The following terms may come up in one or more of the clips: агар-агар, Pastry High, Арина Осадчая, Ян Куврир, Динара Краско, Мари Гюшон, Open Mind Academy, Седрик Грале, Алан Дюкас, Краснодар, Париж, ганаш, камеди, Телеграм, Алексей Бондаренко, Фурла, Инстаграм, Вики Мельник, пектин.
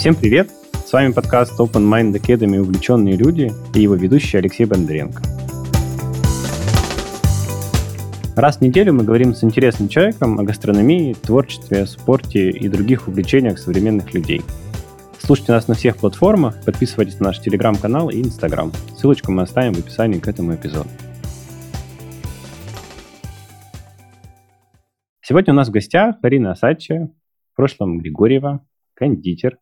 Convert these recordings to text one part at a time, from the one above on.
Всем привет! С вами подкаст Open Mind Academy «Увлеченные люди» и его ведущий Алексей Бондаренко. Раз в неделю мы говорим с интересным человеком о гастрономии, творчестве, спорте и других увлечениях современных людей. Слушайте нас на всех платформах, подписывайтесь на наш телеграм-канал и инстаграм. Ссылочку мы оставим в описании к этому эпизоду. Сегодня у нас в гостях Арина Осадчая, в прошлом Григорьева, кондитер,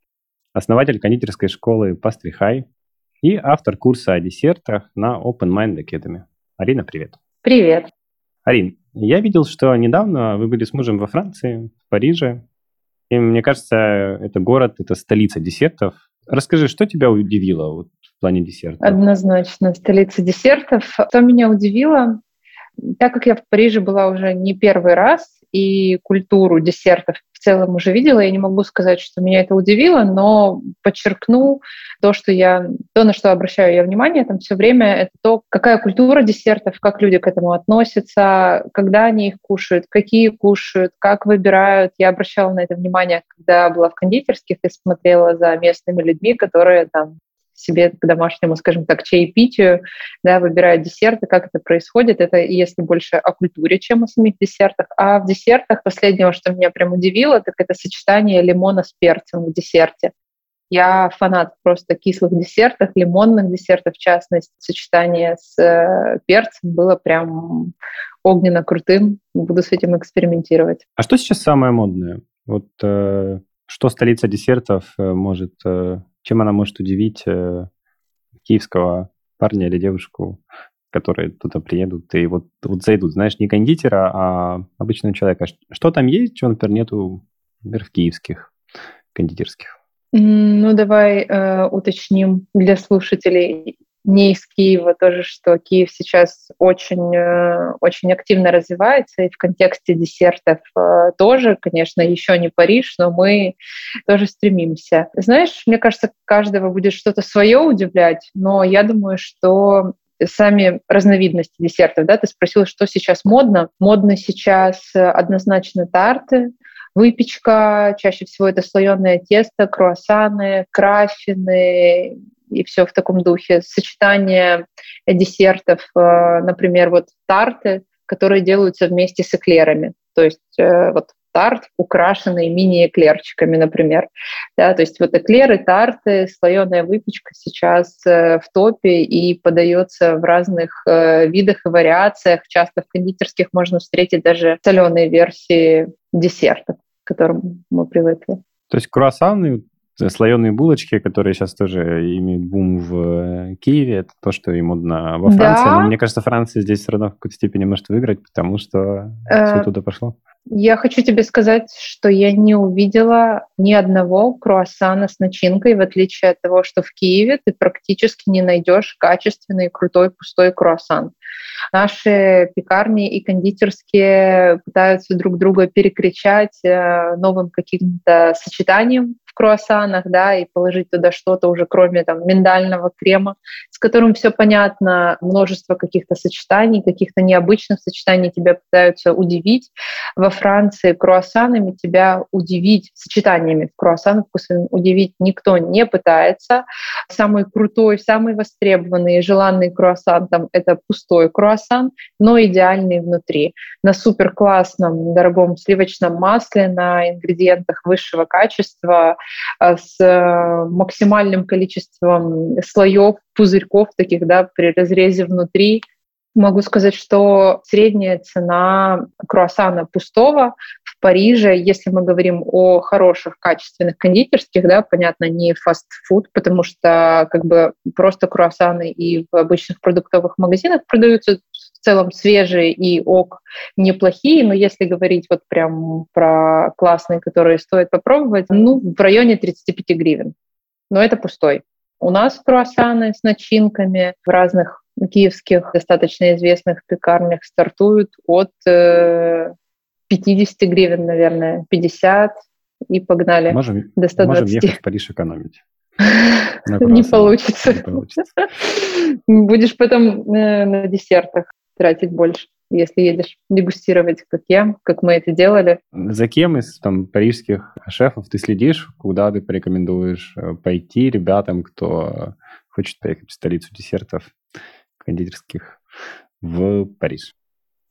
основатель кондитерской школы Pastry High и автор курса о десертах на Open Mind Academy. Арина, привет. Привет. Арин, я видел, что недавно вы были с мужем во Франции, в Париже. И мне кажется, это город, это столица десертов. Расскажи, что тебя удивило вот, в плане десертов? Однозначно, столица десертов. Что меня удивило, так как я в Париже была уже не первый раз, и культуру десертов в целом уже видела, я не могу сказать, что меня это удивило, но подчеркну то, на что обращаю я внимание, там все время это то, какая культура десертов, как люди к этому относятся, когда они их кушают, какие кушают, как выбирают. Я обращала на это внимание, когда была в кондитерских и смотрела за местными людьми, которые там себе к домашнему, скажем так, чаепитию, да, выбирают десерты, как это происходит. Это если больше о культуре, чем о самих десертах. А в десертах последнего, что меня прям удивило, так это сочетание лимона с перцем в десерте. Я фанат просто кислых десертов, лимонных десертов, в частности. Сочетание с перцем было прям огненно крутым. Буду с этим экспериментировать. А что сейчас самое модное? Вот что столица десертов может... Чем она может удивить киевского парня или девушку, которые туда приедут и вот зайдут, знаешь, не кондитера, а обычного человека? Что там есть, чего, например, нету, например, в киевских кондитерских? Ну, давай уточним для слушателей не из Киева тоже, что Киев сейчас очень активно развивается, и в контексте десертов тоже, конечно, еще не Париж, но мы тоже стремимся. Знаешь, мне кажется, каждого будет что-то свое удивлять, но я думаю, что сами разновидности десертов, да, ты спросила, что сейчас модно. Модно сейчас однозначно тарты, выпечка, чаще всего это слоеное тесто, круассаны, крафины, и все в таком духе. Сочетание десертов, например, вот тарты, которые делаются вместе с эклерами. То есть вот тарт, украшенный мини-эклерчиками, например. Да, то есть вот эклеры, тарты, слоеная выпечка сейчас в топе и подается в разных видах и вариациях. Часто в кондитерских можно встретить даже соленые версии десертов, к которым мы привыкли. То есть круассаны, слоеные булочки, которые сейчас тоже имеют бум в Киеве, это то, что и модно во Франции. Да. Но мне кажется, Франция здесь все равно в какой-то степени может выиграть, потому что все туда пошло. Я хочу тебе сказать, что я не увидела ни одного круассана с начинкой, в отличие от того, что в Киеве ты практически не найдешь качественный, крутой, пустой круассан. Наши пекарни и кондитерские пытаются друг друга перекричать новым каким-то сочетанием в круассанах, да, и положить туда что-то уже кроме там миндального крема, с которым все понятно, множество каких-то сочетаний, каких-то необычных сочетаний тебя пытаются удивить. Во Франции круассанами тебя удивить, сочетаниями круассанов вкусовыми удивить никто не пытается. Самый крутой, самый востребованный, желанный круассан там это пустой круассан, но идеальный внутри. На суперклассном, дорогом сливочном масле, на ингредиентах высшего качества, с максимальным количеством слоев, пузырьков таких, да, при разрезе внутри. Могу сказать, что средняя цена круассана пустого в Париже, если мы говорим о хороших, качественных кондитерских, да, понятно, не фастфуд, потому что как бы просто круассаны и в обычных продуктовых магазинах продаются в целом свежие и неплохие, но если говорить вот прям про классные, которые стоит попробовать, в районе 35 гривен, но это пустой. У нас круассаны с начинками в разных киевских достаточно известных пекарнях стартуют от 50 гривен, наверное, 50, и погнали до 120. Можем ехать в Париж экономить. Не получится. Будешь потом на десертах тратить больше. если едешь дегустировать, как я, как мы это делали. За кем из там парижских шефов ты следишь? Куда ты порекомендуешь пойти ребятам, кто хочет поехать в столицу десертов кондитерских в Париж?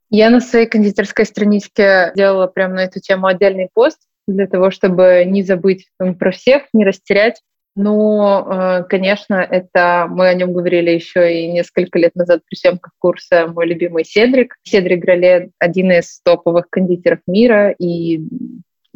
Я на своей кондитерской страничке делала прямо на эту тему отдельный пост для того, чтобы не забыть про всех, не растерять. Ну, конечно, это мы о нем говорили еще и несколько лет назад при съемках курса «Мой любимый Седрик». Седрик Грале – один из топовых кондитеров мира, и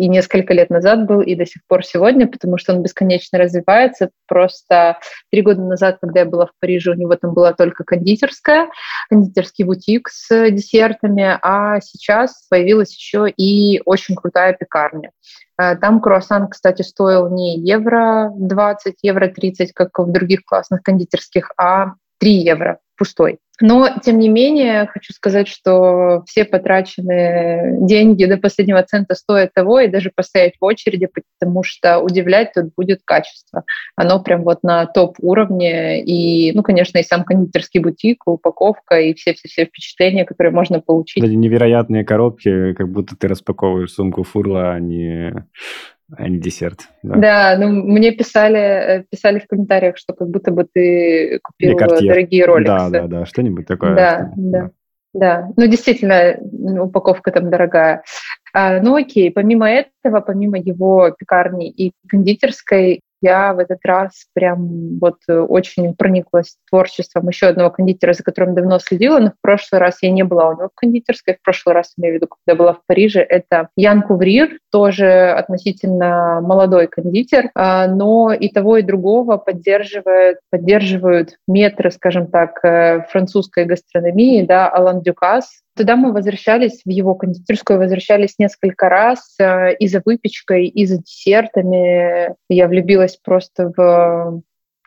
несколько лет назад был, и до сих пор сегодня, потому что он бесконечно развивается. Просто 3 года назад, когда я была в Париже, у него там была только кондитерская, кондитерский бутик с десертами, а сейчас появилась еще и очень крутая пекарня. Там круассан, кстати, стоил не €20, €30, как в других классных кондитерских, а €3 пустой. Но, тем не менее, хочу сказать, что все потраченные деньги до последнего цента стоят того, и даже постоять в очереди, потому что удивлять тут будет качество. Оно прям вот на топ-уровне. И, ну, конечно, и сам кондитерский бутик, упаковка, и все-все-все впечатления, которые можно получить. Эти невероятные коробки, как будто ты распаковываешь сумку Фурла, а не... А не десерт. Да, ну мне писали в комментариях, что как будто бы ты купил дорогие роликсы. Да, что-нибудь такое. Да. Ну, действительно, упаковка там дорогая. Ну, окей, помимо этого, помимо его пекарни и кондитерской, я в этот раз прям вот очень прониклась творчеством еще одного кондитера, за которым давно следила, но в прошлый раз я не была у него в кондитерской, в прошлый раз, имею в виду, когда была в Париже, это Ян Куврир, тоже относительно молодой кондитер, но и того, и другого поддерживают метры, скажем так, французской гастрономии, да, Алан Дюкас. Туда мы возвращались, в его кондитерскую возвращались несколько раз и за выпечкой, и за десертами. Я влюбилась просто в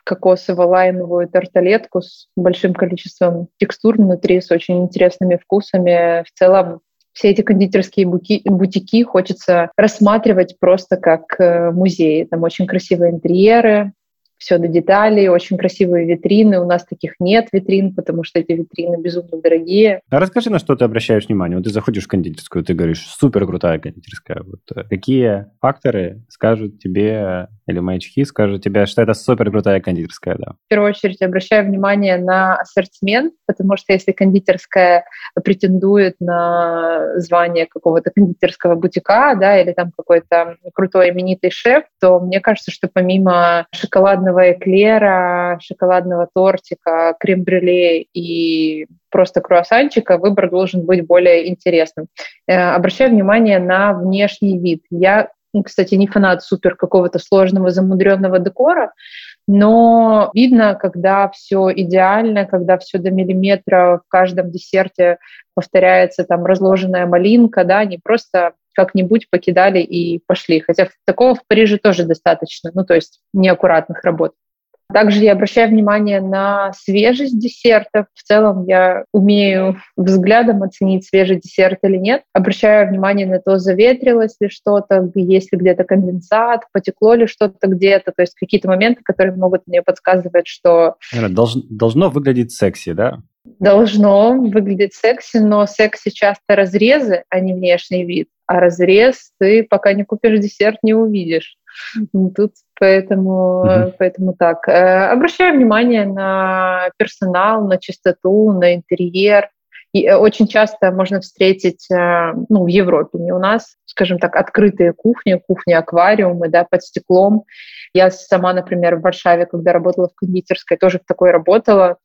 кокосово-лаймовую тарталетку с большим количеством текстур внутри, с очень интересными вкусами. В целом все эти кондитерские бутики хочется рассматривать просто как музеи. Там очень красивые интерьеры. Все до деталей, очень красивые витрины. У нас таких нет витрин, потому что эти витрины безумно дорогие. А расскажи, на что ты обращаешь внимание. Вот ты заходишь в кондитерскую, ты говоришь, супер крутая кондитерская. Вот какие факторы скажут тебе, или маячки скажут тебе, что это супер крутая кондитерская, да? В первую очередь обращаю внимание на ассортимент, потому что если кондитерская претендует на звание какого-то кондитерского бутика, да, или там какой-то крутой именитый шеф, то мне кажется, что помимо шоколадного эклера, шоколадного тортика, крем-брюле и просто круассанчика, выбор должен быть более интересным. Обращаю внимание на внешний вид. Я, кстати, не фанат супер какого-то сложного, замудренного декора, но видно, когда все идеально, когда все до миллиметра, в каждом десерте повторяется там разложенная малинка, да, не просто как-нибудь покидали и пошли. Хотя такого в Париже тоже достаточно, ну, то есть неаккуратных работ. Также я обращаю внимание на свежесть десертов. В целом я умею взглядом оценить, свежий десерт или нет. Обращаю внимание на то, заветрилось ли что-то, есть ли где-то конденсат, потекло ли что-то где-то. То есть какие-то моменты, которые могут мне подсказывать, что... Должно выглядеть секси, да? Должно выглядеть секси, но секси часто разрезы, а не внешний вид. А разрез ты пока не купишь десерт, не увидишь. Тут поэтому так. Обращаю внимание на персонал, на чистоту, на интерьер. И очень часто можно встретить, ну, в Европе, не у нас, скажем так, открытые кухни, кухни-аквариумы, да, под стеклом. Я сама, например, в Варшаве, когда работала в кондитерской, тоже в такой работала.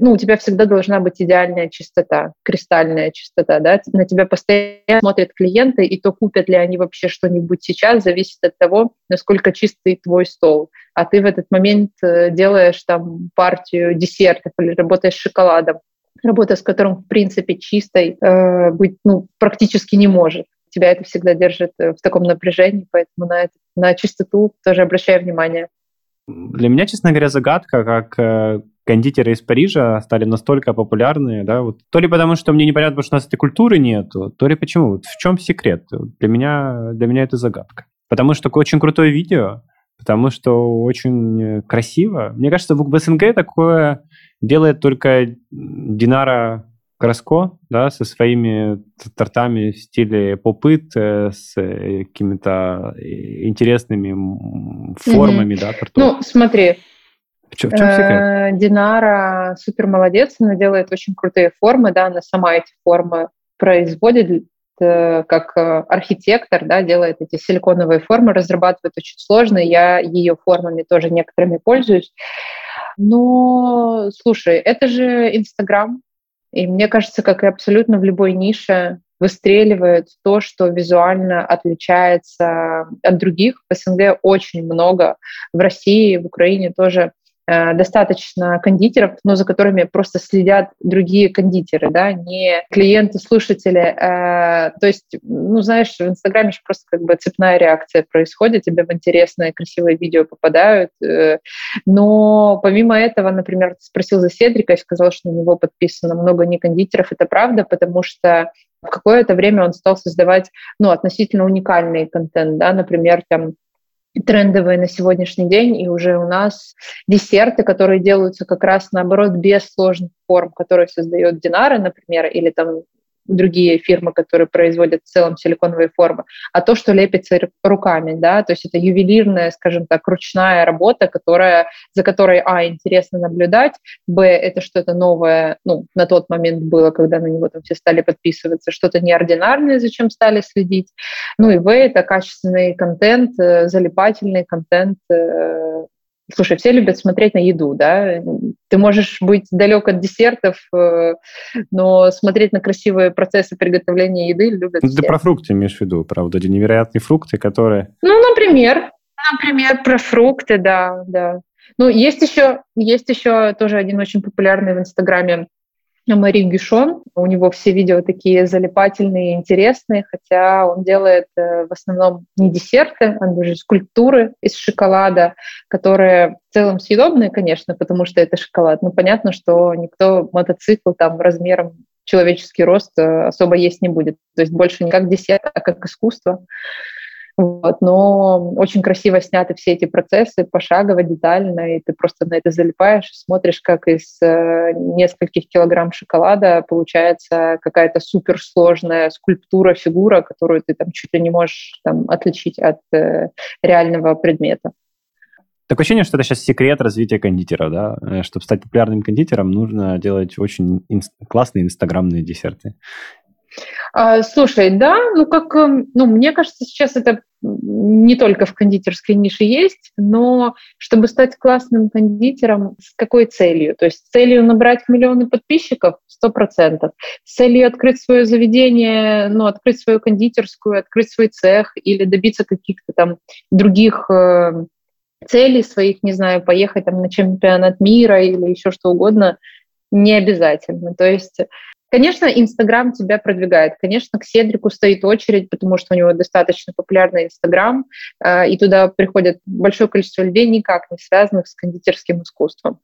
Ну, у тебя всегда должна быть идеальная чистота, кристальная чистота, да. На тебя постоянно смотрят клиенты, и то, купят ли они вообще что-нибудь сейчас, зависит от того, насколько чистый твой стол. А ты в этот момент делаешь там партию десертов или работаешь с шоколадом. Работа, с которым, в принципе, чистой быть, ну, практически не может. Тебя это всегда держит в таком напряжении, поэтому на чистоту тоже обращаю внимание. Для меня, честно говоря, загадка, как кондитеры из Парижа стали настолько популярны, да, вот. То ли потому, что мне непонятно, потому что у нас этой культуры нету, то ли почему. Вот в чем секрет? Для меня это загадка. Потому что очень крутое видео, потому что очень красиво. Мне кажется, в СНГ такое делает только Динара Краско, да, со своими тортами в стиле поп-ит, с какими-то интересными формами, да, тортов. Ну, смотри, в чем секрет? Динара супер молодец, она делает очень крутые формы, да, она сама эти формы производит, как архитектор, да, делает эти силиконовые формы, разрабатывает очень сложно, я ее формами тоже некоторыми пользуюсь. Но, слушай, это же Инстаграм, и мне кажется, как и абсолютно в любой нише выстреливает то, что визуально отличается от других. В СНГ очень много, в России, в Украине тоже достаточно кондитеров, но за которыми просто следят другие кондитеры, да, не клиенты, слушатели. То есть, ну, знаешь, в Инстаграме же просто как бы цепная реакция происходит, тебе в интересные, красивые видео попадают. Но помимо этого, например, спросил за Седрика, и сказал, что на него подписано много не кондитеров. Это правда, потому что в какое-то время он стал создавать, ну, относительно уникальный контент, да, например, там, трендовые на сегодняшний день, и уже у нас десерты, которые делаются как раз наоборот без сложных форм, которые создает Динара, например, или там другие фирмы, которые производят в целом силиконовые формы, а то, что лепится руками, да, то есть это ювелирная, скажем так, ручная работа, которая, за которой, интересно наблюдать, это что-то новое, ну, на тот момент было, когда на него там все стали подписываться, что-то неординарное, за чем стали следить, ну, и это качественный контент, залипательный контент. Слушай, все любят смотреть на еду, да? Ты можешь быть далек от десертов, но смотреть на красивые процессы приготовления еды любят все. Ты про фрукты имеешь в виду, правда? Эти невероятные фрукты, которые... Ну, например, про фрукты, да. Ну, есть еще тоже один очень популярный в Инстаграме Мари Гюшон. У него все видео такие залипательные, интересные, хотя он делает в основном не десерты, а даже скульптуры из шоколада, которые в целом съедобные, конечно, потому что это шоколад. Но понятно, что никто мотоцикл там размером человеческий рост особо есть не будет. То есть больше не как десерт, а как искусство. Вот. Но очень красиво сняты все эти процессы, пошагово, детально, и ты просто на это залипаешь, смотришь, как из нескольких килограмм шоколада получается какая-то суперсложная скульптура, фигура, которую ты там чуть ли не можешь там отличить от реального предмета. Такое ощущение, что это сейчас секрет развития кондитеров, да? Чтобы стать популярным кондитером, нужно делать очень классные инстаграмные десерты. Слушай, да, мне кажется, сейчас это не только в кондитерской нише есть, но чтобы стать классным кондитером, с какой целью? То есть с целью набрать миллионы подписчиков 100%, с целью открыть свое заведение, ну, открыть свою кондитерскую, открыть свой цех или добиться каких-то там других целей своих, не знаю, поехать там на чемпионат мира или еще что угодно, не обязательно. То есть... Конечно, Инстаграм тебя продвигает. Конечно, к Седрику стоит очередь, потому что у него достаточно популярный Инстаграм, и туда приходит большое количество людей, никак не связанных с кондитерским искусством,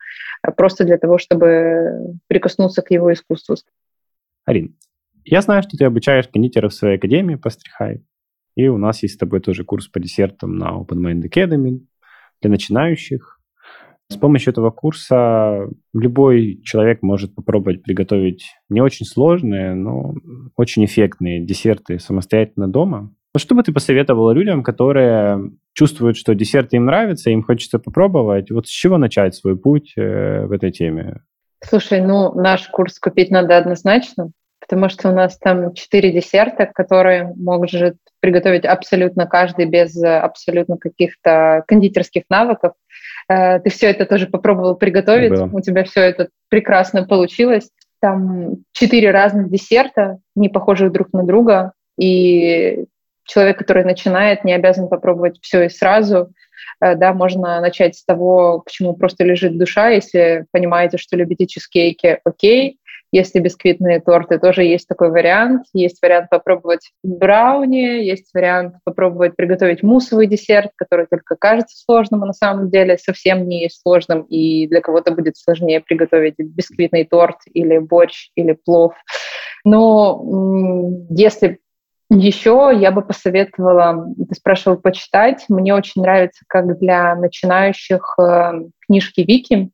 просто для того, чтобы прикоснуться к его искусству. Арин, я знаю, что ты обучаешь кондитеров в своей академии Pastry High, и у нас есть с тобой тоже курс по десертам на Open Mind Academy для начинающих. С помощью этого курса любой человек может попробовать приготовить не очень сложные, но очень эффектные десерты самостоятельно дома. Что бы ты посоветовала людям, которые чувствуют, что десерты им нравятся, им хочется попробовать? Вот с чего начать свой путь в этой теме? Слушай, наш курс купить надо однозначно, потому что у нас там 4 десерта, которые может приготовить абсолютно каждый без абсолютно каких-то кондитерских навыков. Ты все это тоже попробовал приготовить, да. У тебя все это прекрасно получилось. Там 4 разных десерта, не похожих друг на друга, и человек, который начинает, не обязан попробовать все и сразу. Да, можно начать с того, к чему просто лежит душа. Если понимаете, что любите чизкейки, окей. Если бисквитные торты, тоже есть такой вариант. Есть вариант попробовать брауни, есть вариант попробовать приготовить муссовый десерт, который только кажется сложным, а на самом деле совсем не сложным, и для кого-то будет сложнее приготовить бисквитный торт или борщ, или плов. Но если еще, я бы посоветовала, ты спрашивал, почитать. Мне очень нравится, как для начинающих, книжки Вики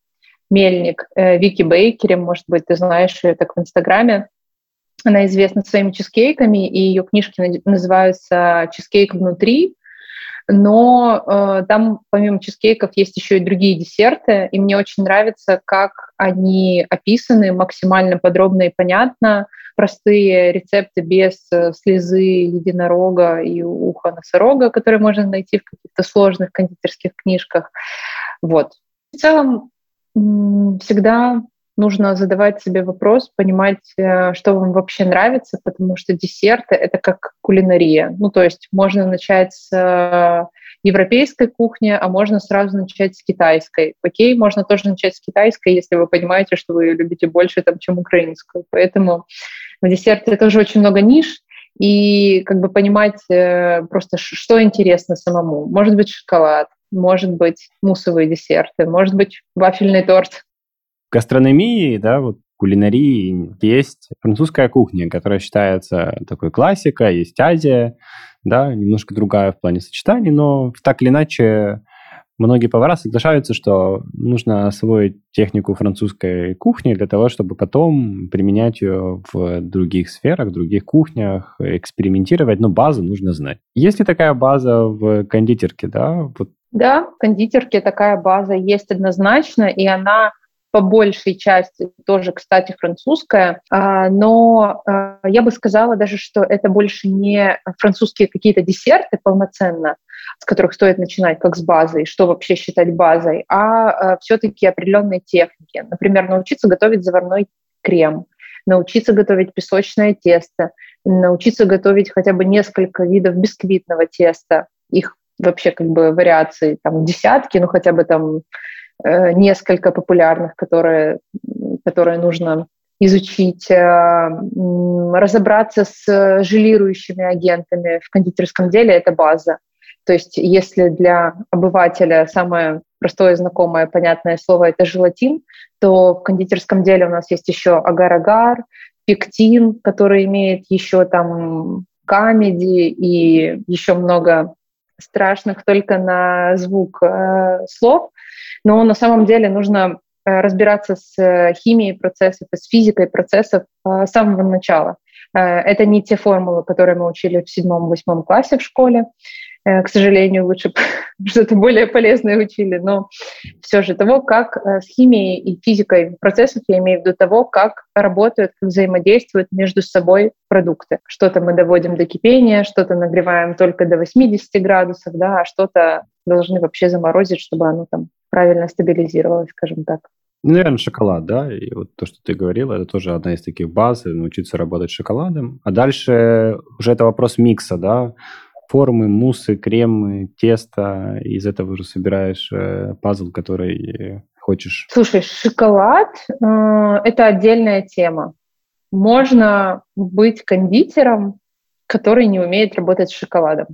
Мельник, Вики Бейкерем, может быть, ты знаешь ее так в Инстаграме. Она известна своими чизкейками, и ее книжки называются «Чизкейк внутри». Но там помимо чизкейков есть еще и другие десерты, и мне очень нравится, как они описаны максимально подробно и понятно. Простые рецепты без слезы единорога и уха носорога, которые можно найти в каких-то сложных кондитерских книжках. Вот. В целом всегда нужно задавать себе вопрос, понимать, что вам вообще нравится, потому что десерты — это как кулинария. Ну, то есть можно начать с европейской кухни, а можно сразу начать с китайской. Окей, можно тоже начать с китайской, если вы понимаете, что вы ее любите больше, там, чем украинскую. Поэтому в десерте тоже очень много ниш, и как бы понимать просто, что интересно самому. Может быть, шоколад, может быть, муссовые десерты, может быть, вафельный торт. В гастрономии, да, вот кулинарии есть французская кухня, которая считается такой классикой, есть Азия, да, немножко другая в плане сочетаний, но так или иначе многие повара соглашаются, что нужно освоить технику французской кухни для того, чтобы потом применять ее в других сферах, других кухнях, экспериментировать, но базу нужно знать. Есть ли такая база в кондитерке, да? Вот. Да, в кондитерке такая база есть однозначно, и она по большей части тоже, кстати, французская, но я бы сказала даже, что это больше не французские какие-то десерты полноценно, с которых стоит начинать как с базой, что вообще считать базой, а все-таки определенные техники. Например, научиться готовить заварной крем, научиться готовить песочное тесто, научиться готовить хотя бы несколько видов бисквитного теста, их вообще как бы вариаций там десятки, ну хотя бы там несколько популярных, которые нужно изучить, разобраться с желирующими агентами в кондитерском деле — это база. То есть если для обывателя самое простое, знакомое, понятное слово — это желатин, то в кондитерском деле у нас есть еще агар-агар, пектин, который имеет еще там камеди и еще много страшных только на звук слов, но на самом деле нужно разбираться с химией процессов и с физикой процессов с самого начала. Это не те формулы, которые мы учили в 7-8 классе в школе. К сожалению, лучше что-то более полезное учили, но все же того, как с химией и физикой процессов, я имею в виду того, как работают, как взаимодействуют между собой продукты. Что-то мы доводим до кипения, что-то нагреваем только до 80 градусов, да, а что-то должны вообще заморозить, чтобы оно там правильно стабилизировалось, скажем так. Наверное, шоколад, да, и вот то, что ты говорила, это тоже одна из таких баз, научиться работать с шоколадом. А дальше уже это вопрос микса, да, формы, муссы, кремы, тесто, из этого уже собираешь пазл, который хочешь. Слушай, шоколад – это отдельная тема. Можно быть кондитером, который не умеет работать с шоколадом.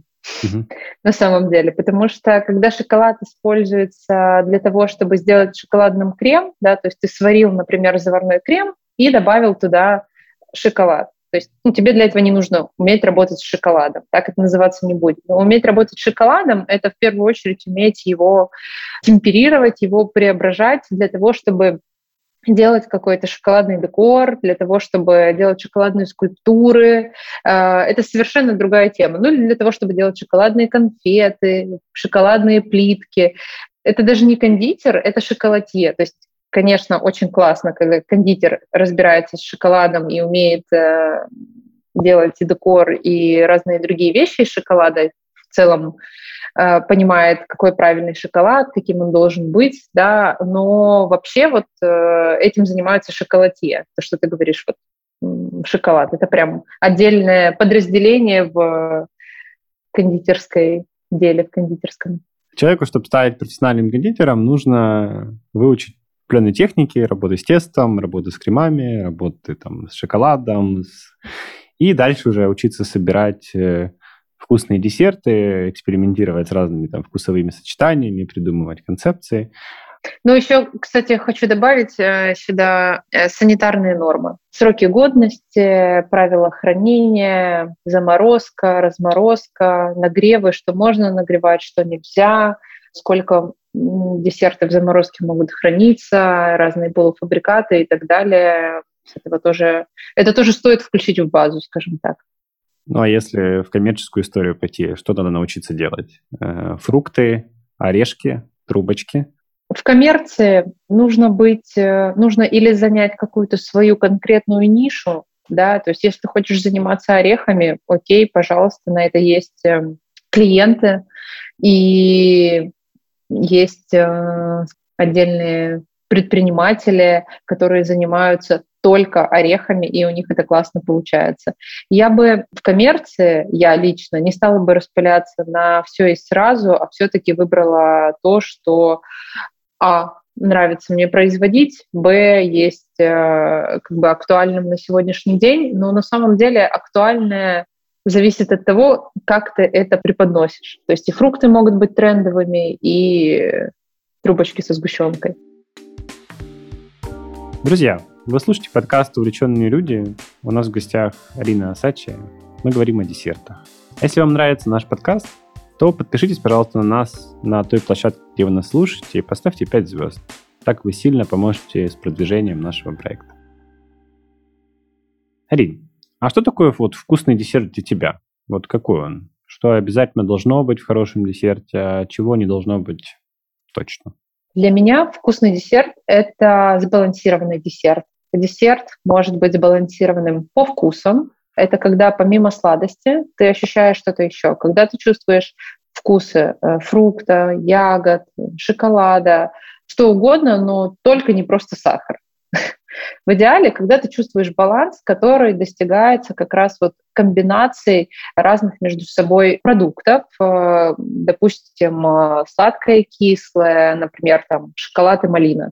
На самом деле, потому что когда шоколад используется для того, чтобы сделать шоколадным крем, да, то есть ты сварил, например, заварной крем и добавил туда шоколад. То есть тебе для этого не нужно уметь работать с шоколадом, так это называться не будет. Но уметь работать с шоколадом – это в первую очередь уметь его темперировать, его преображать для того, чтобы делать какой-то шоколадный декор, для того, чтобы делать шоколадные скульптуры. Это совершенно другая тема. Ну, или для того, чтобы делать шоколадные конфеты, шоколадные плитки. Это даже не кондитер, это шоколатье. То есть, конечно, очень классно, когда кондитер разбирается с шоколадом и умеет делать и декор, и разные другие вещи из шоколада. В целом понимает, какой правильный шоколад, каким он должен быть, да, но вообще вот этим занимаются шоколатье, то, что ты говоришь, вот шоколад, это прям отдельное подразделение в кондитерской деле, в кондитерском. Человеку, чтобы стать профессиональным кондитером, нужно выучить пленные техники, работы с тестом, работы с кремами, работы там с шоколадом, и дальше уже учиться собирать вкусные десерты, экспериментировать с разными там вкусовыми сочетаниями, придумывать концепции. Ну, еще, кстати, хочу добавить сюда санитарные нормы. Сроки годности, правила хранения, заморозка, разморозка, нагревы, что можно нагревать, что нельзя, сколько десерты в заморозке могут храниться, разные полуфабрикаты и так далее. Это тоже стоит включить в базу, скажем так. Ну, а если в коммерческую историю пойти, что надо научиться делать? Фрукты, орешки, трубочки? В коммерции нужно или занять какую-то свою конкретную нишу, да, то есть если ты хочешь заниматься орехами, окей, пожалуйста, на это есть клиенты и есть отдельные предприниматели, которые занимаются только орехами, и у них это классно получается. Я бы в коммерции, я лично, не стала бы распыляться на все и сразу, а все-таки выбрала то, что нравится мне производить, есть актуальным на сегодняшний день, но на самом деле актуальное зависит от того, как ты это преподносишь. То есть и фрукты могут быть трендовыми, и трубочки со сгущенкой. Друзья, вы слушаете подкаст «Увлеченные люди». У нас в гостях Арина Осадчая. Мы говорим о десертах. Если вам нравится наш подкаст, то подпишитесь, пожалуйста, на нас на той площадке, где вы нас слушаете, и поставьте 5 звезд. Так вы сильно поможете с продвижением нашего проекта. Арин, а что такое вкусный десерт для тебя? Какой он? Что обязательно должно быть в хорошем десерте, а чего не должно быть точно? Для меня вкусный десерт – это сбалансированный десерт. Десерт может быть сбалансированным по вкусам. Это когда помимо сладости ты ощущаешь что-то еще. Когда ты чувствуешь вкусы фрукта, ягод, шоколада, что угодно, но только не просто сахар. В идеале, когда ты чувствуешь баланс, который достигается как раз комбинацией разных между собой продуктов, допустим, сладкое, кислое, например, шоколад и малина,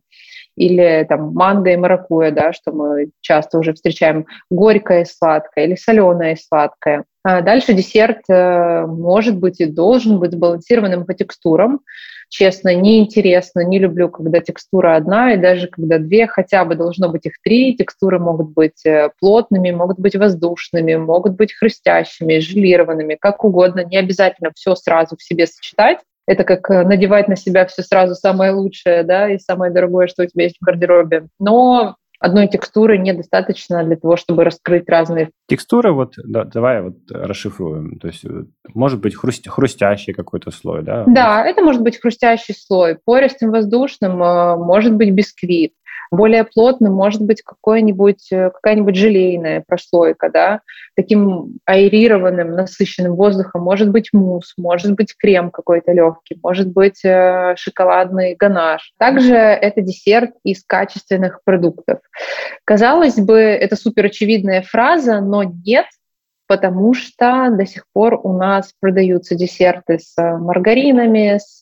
или манго и маракуйя, да, что мы часто уже встречаем, горькое и сладкое, или соленое и сладкое. А дальше десерт может быть и должен быть сбалансированным по текстурам. Честно, неинтересно, не люблю, когда текстура одна, и даже когда две, хотя бы должно быть их три. Текстуры могут быть плотными, могут быть воздушными, могут быть хрустящими, желированными, как угодно. Не обязательно все сразу в себе сочетать. Это как надевать на себя все сразу самое лучшее, да, и самое дорогое, что у тебя есть в гардеробе. Но одной текстуры недостаточно для того, чтобы раскрыть разные... Текстуры, давай расшифруем. То есть может быть хрустящий какой-то слой, да? Да, это может быть хрустящий слой. Пористым, воздушным может быть бисквит. Более плотным может быть какая-нибудь желейная прослойка, да? Таким аэрированным, насыщенным воздухом может быть мусс, может быть крем какой-то легкий, может быть шоколадный ганаш. Также это десерт из качественных продуктов. Казалось бы, это суперочевидная фраза, но нет, потому что до сих пор у нас продаются десерты с маргаринами, с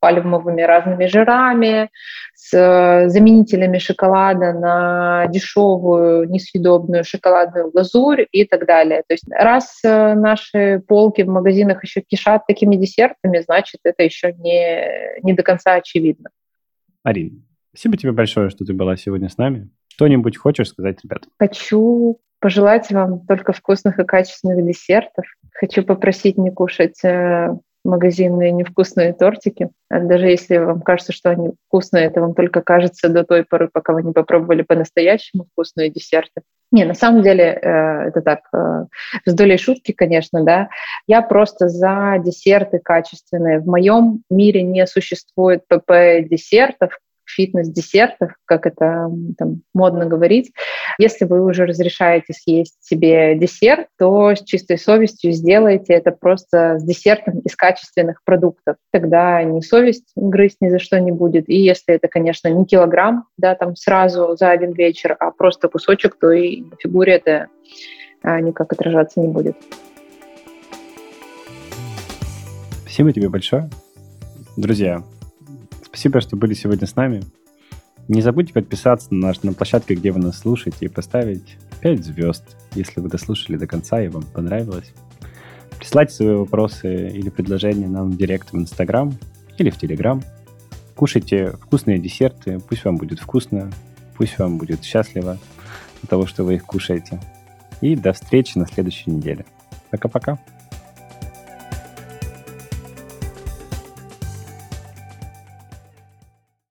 пальмовыми разными жирами, с заменителями шоколада на дешевую, несъедобную шоколадную глазурь и так далее. То есть раз наши полки в магазинах еще кишат такими десертами, значит, это еще не до конца очевидно. Арина, спасибо тебе большое, что ты была сегодня с нами. Что-нибудь хочешь сказать, ребят? Хочу пожелать вам только вкусных и качественных десертов. Хочу попросить не кушать магазинные невкусные тортики. Даже если вам кажется, что они вкусные, это вам только кажется до той поры, пока вы не попробовали по-настоящему вкусные десерты. Не, на самом деле, это так, с долей шутки, конечно, да. Я просто за десерты качественные. В моем мире не существует ПП-десертов, фитнес-десертов, как это модно говорить. Если вы уже разрешаете съесть себе десерт, то с чистой совестью сделайте это просто с десертом из качественных продуктов. Тогда ни совесть грызть ни за что не будет. И если это, конечно, не килограмм, да, сразу за один вечер, а просто кусочек, то и на фигуре это никак отражаться не будет. Спасибо тебе большое. Друзья, спасибо, что были сегодня с нами. Не забудьте подписаться на площадке, где вы нас слушаете, и поставить 5 звезд, если вы дослушали до конца и вам понравилось. Присылайте свои вопросы или предложения нам в директ в Instagram или в Telegram. Кушайте вкусные десерты, пусть вам будет вкусно, пусть вам будет счастливо от того, что вы их кушаете. И до встречи на следующей неделе. Пока-пока.